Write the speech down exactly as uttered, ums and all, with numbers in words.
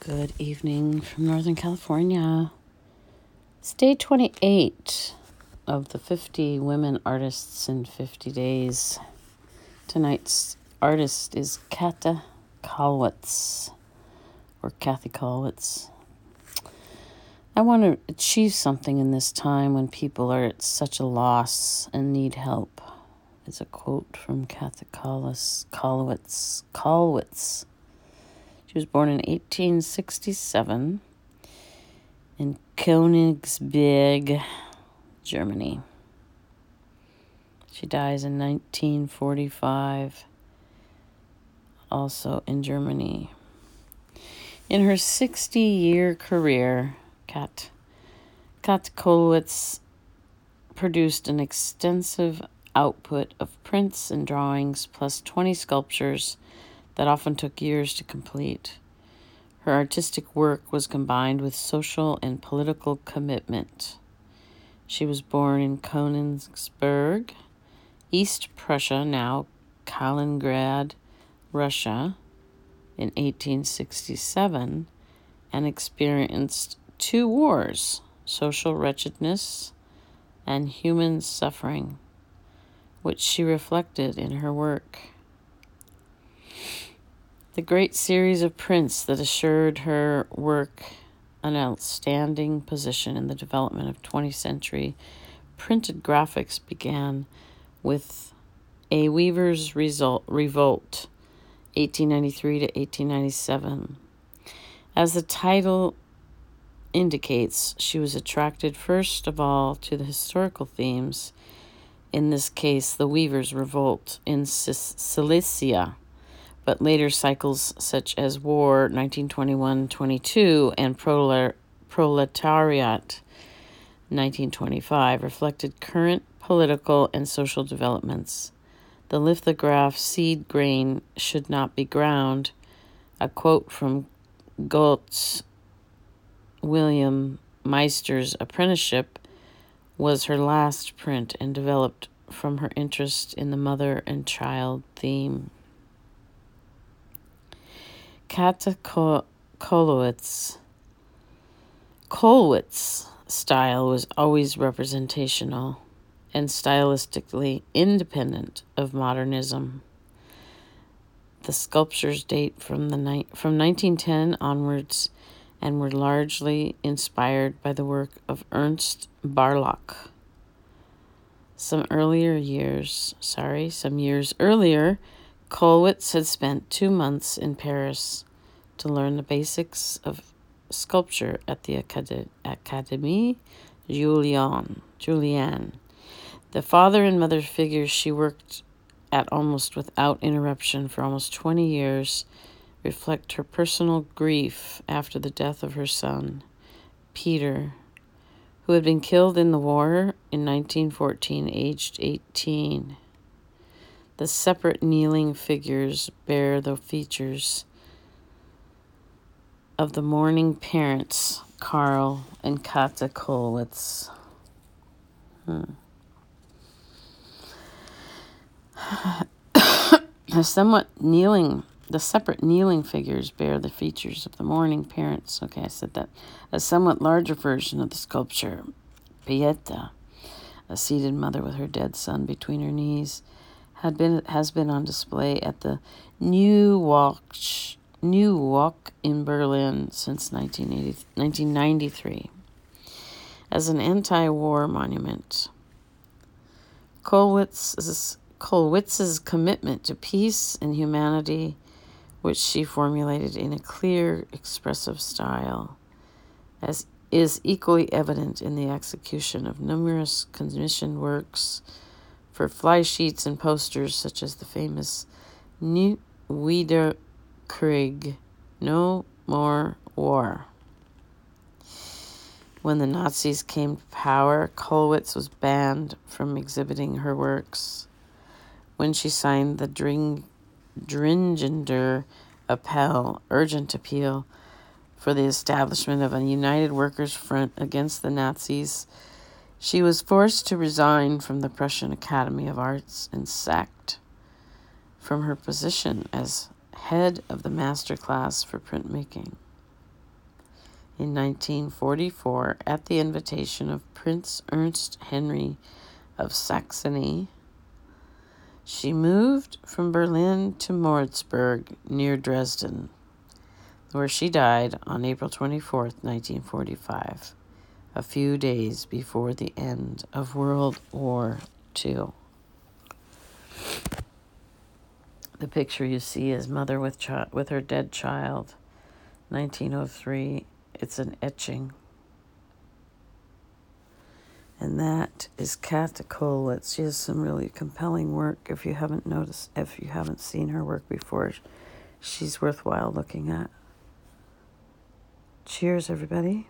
Good evening from Northern California. It's day twenty-eight of the fifty women artists in fifty days. Tonight's artist is Käthe Kollwitz, or Käthe Kollwitz. I want to achieve something in this time when people are at such a loss and need help. It's a quote from Käthe Kollwitz. Kollwitz. Kollwitz. She was born in eighteen sixty-seven in Königsberg, Germany. She dies in nineteen forty-five, also in Germany. In her sixty-year career, Käthe Kollwitz produced an extensive output of prints and drawings, plus twenty sculptures that often took years to complete. Her artistic work was combined with social and political commitment. She was born in Königsberg, East Prussia, now Kaliningrad, Russia, in eighteen sixty-seven, and experienced two wars, social wretchedness and human suffering, which she reflected in her work. The great series of prints that assured her work an outstanding position in the development of twentieth century printed graphics began with A Weaver's Revolt, eighteen ninety-three to eighteen ninety-seven. As the title indicates, she was attracted first of all to the historical themes, in this case the Weaver's Revolt in Silesia, but later cycles such as War, nineteen twenty-one to twenty-two, and Proletariat, nineteen twenty-five, reflected current political and social developments. The lithograph, "Seed Grain Should Not Be Ground," a quote from Goethe's William Meister's Apprenticeship, was her last print and developed from her interest in the mother and child theme. Käthe Kollwitz. Kollwitz's style was always representational and stylistically independent of modernism. The sculptures date from the ni- from nineteen ten onwards and were largely inspired by the work of Ernst Barlach. Some earlier years, sorry, some years earlier, Kollwitz had spent two months in Paris to learn the basics of sculpture at the Acad- Académie Julian. Julian. The father and mother figures she worked at almost without interruption for almost twenty years reflect her personal grief after the death of her son, Peter, who had been killed in the war in nineteen fourteen, aged eighteen. The separate kneeling figures bear the features of the mourning parents, Carl and Käthe Kollwitz. Hmm. the somewhat kneeling, the separate kneeling figures bear the features of the mourning parents. Okay, I said that. A somewhat larger version of the sculpture, Pietà, a seated mother with her dead son between her knees, had been has been on display at the New Walk, New Walk in Berlin since nineteen ninety-three as an anti-war monument. Kollwitz's, Kollwitz's commitment to peace and humanity, which she formulated in a clear, expressive style, as is equally evident in the execution of numerous commissioned works for fly sheets and posters, such as the famous Nie Wieder Krieg, No More War. When the Nazis came to power, Kollwitz was banned from exhibiting her works. When she signed the Dring, Dringender Appell, urgent appeal for the establishment of a united workers' front against the Nazis, she was forced to resign from the Prussian Academy of Arts and sacked from her position as head of the master class for printmaking. in nineteen forty-four at the invitation of Prince Ernst Henry of Saxony. She moved from Berlin to Moritzburg near Dresden, where she died on April twenty-fourth, nineteen forty-five, a few days before the end of World War Two. The picture you see is mother with chi- with her dead child, nineteen oh three. It's an etching. And that is Käthe Kollwitz. She has some really compelling work. If you haven't noticed, if you haven't seen her work before, she's worthwhile looking at. Cheers, everybody.